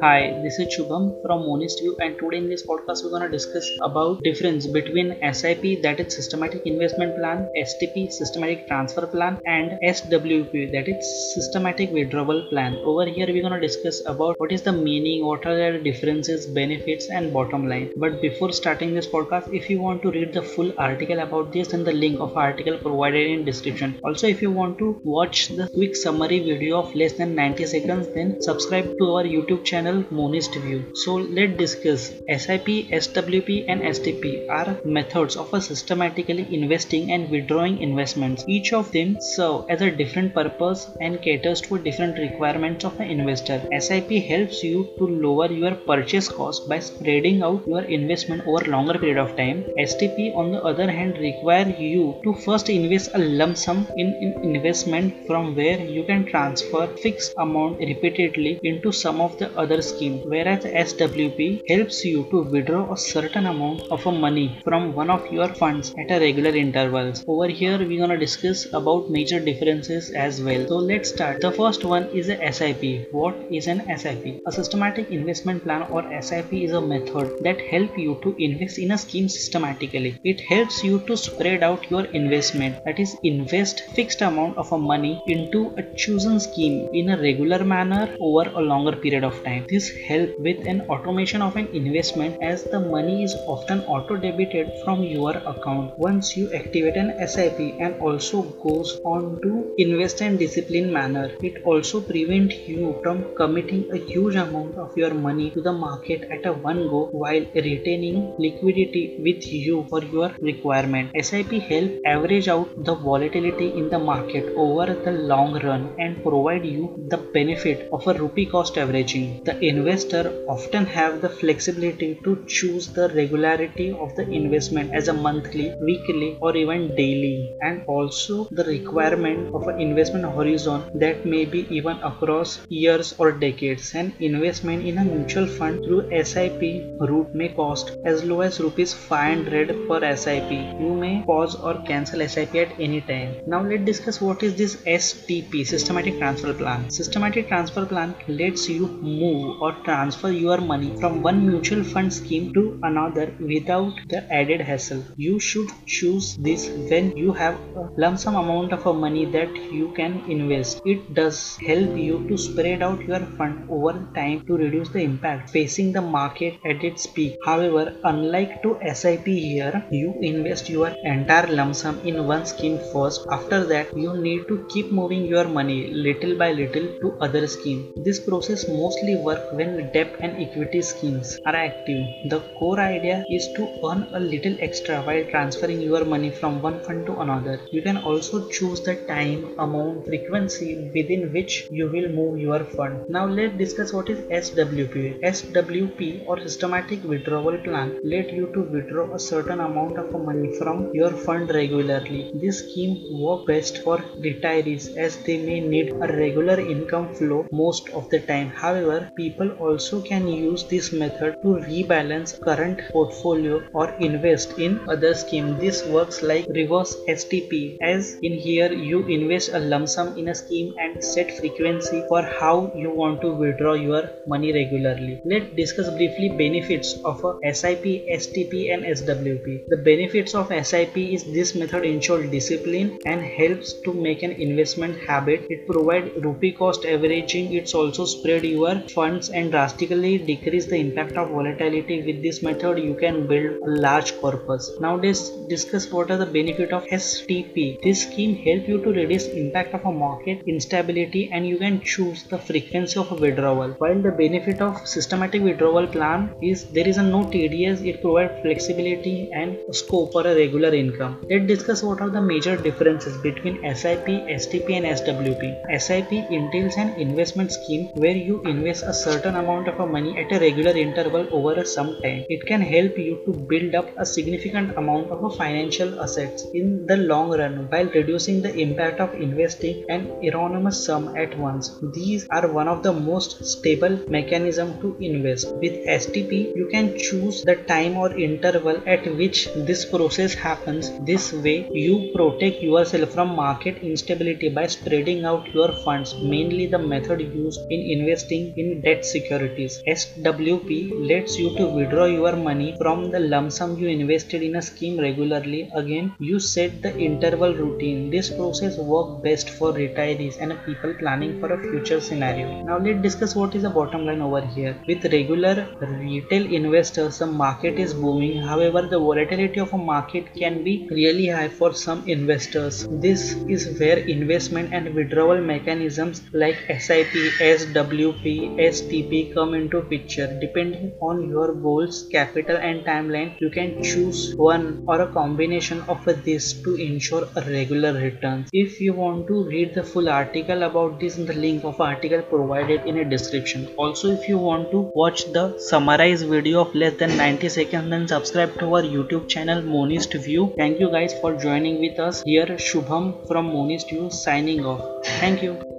Hi, this is Shubham from Monistview, and today in this podcast we're going to discuss about difference between SIP, that is Systematic Investment Plan, STP, Systematic Transfer Plan, and SWP, that is Systematic Withdrawal Plan. Over here we're going to discuss about what is the meaning, what are the differences, benefits and bottom line. But before starting this podcast, if you want to read the full article about this, then the link of article provided in description. Also, if you want to watch the quick summary video of less than 90 seconds, then subscribe to our YouTube channel Monistview. So let's discuss SIP, SWP and STP are methods of a systematically investing and withdrawing investments. Each of them serve as a different purpose and caters to different requirements of an investor. SIP helps you to lower your purchase cost by spreading out your investment over a longer period of time. STP, on the other hand, require you to first invest a lump sum in an investment from where you can transfer fixed amount repeatedly into some of the other scheme, whereas SWP helps you to withdraw a certain amount of money from one of your funds at a regular intervals. Over here we're gonna discuss about major differences as well. So let's start. The first one is a SIP. What is an SIP? A systematic investment plan or SIP is a method that helps you to invest in a scheme systematically. It helps you to spread out your investment, that is invest fixed amount of money into a chosen scheme in a regular manner over a longer period of time. This helps with an automation of an investment, as the money is often auto debited from your account once you activate an SIP, and also goes on to invest in disciplined manner. It also prevents you from committing a huge amount of your money to the market at a one go while retaining liquidity with you for your requirement. SIP helps average out the volatility in the market over the long run and provide you the benefit of a rupee cost averaging. The investor often have the flexibility to choose the regularity of the investment as a monthly, weekly or even daily, and also the requirement of an investment horizon that may be even across years or decades. An investment in a mutual fund through SIP route may cost as low as Rs 500 per SIP. You may pause or cancel SIP at any time. Now let's discuss what is this STP, Systematic Transfer Plan. Systematic Transfer Plan lets you move or transfer your money from one mutual fund scheme to another without the added hassle. You should choose this when you have a lump sum amount of money that you can invest. It does help you to spread out your fund over time to reduce the impact facing the market at its peak. However, unlike to SIP, here you invest your entire lump sum in one scheme first. After that, you need to keep moving your money little by little to other scheme. This process mostly work when debt and equity schemes are active. The core idea is to earn a little extra while transferring your money from one fund to another. You can also choose the time, amount, frequency within which you will move your fund. Now let's discuss what is SWP. SWP or Systematic Withdrawal Plan let you to withdraw a certain amount of money from your fund regularly. This scheme works best for retirees as they may need a regular income flow most of the time. However, people also can use this method to rebalance current portfolio or invest in other scheme. This works like reverse STP, as in here you invest a lump sum in a scheme and set frequency for how you want to withdraw your money regularly. Let's discuss briefly benefits of a SIP, STP and SWP. The benefits of SIP is this method ensures discipline and helps to make an investment habit. It provides rupee cost averaging. It's also spread your funds and drastically decrease the impact of volatility. With this method, you can build a large corpus. Now let's discuss what are the benefits of STP. This scheme helps you to reduce impact of a market instability, and you can choose the frequency of a withdrawal. While the benefit of Systematic Withdrawal Plan is there is a no TDS. It provides flexibility and scope for a regular income. Let's discuss what are the major differences between SIP, STP and SWP. SIP entails an investment scheme where you invest a certain amount of money at a regular interval over some time. It can help you to build up a significant amount of financial assets in the long run while reducing the impact of investing an enormous sum at once. These are one of the most stable mechanisms to invest. With STP, you can choose the time or interval at which this process happens. This way, you protect yourself from market instability by spreading out your funds, mainly the method used in investing in debt securities. SWP lets you to withdraw your money from the lump sum you invested in a scheme regularly. Again, you set the interval routine. This process works best for retirees and people planning for a future scenario. Now let's discuss what is the bottom line over here. With regular retail investors, the market is booming. However, the volatility of a market can be really high for some investors. This is where investment and withdrawal mechanisms like SIP, SWP, STP come into picture. Depending on your goals, capital and timeline, you can choose one or a combination of this to ensure a regular return. If you want to read the full article about this, in the link of article provided in a description. Also, if you want to watch the summarized video of less than 90 seconds, then subscribe to our YouTube channel Monistview. Thank you guys for joining with us. Here Shubham from Monistview signing off. Thank you.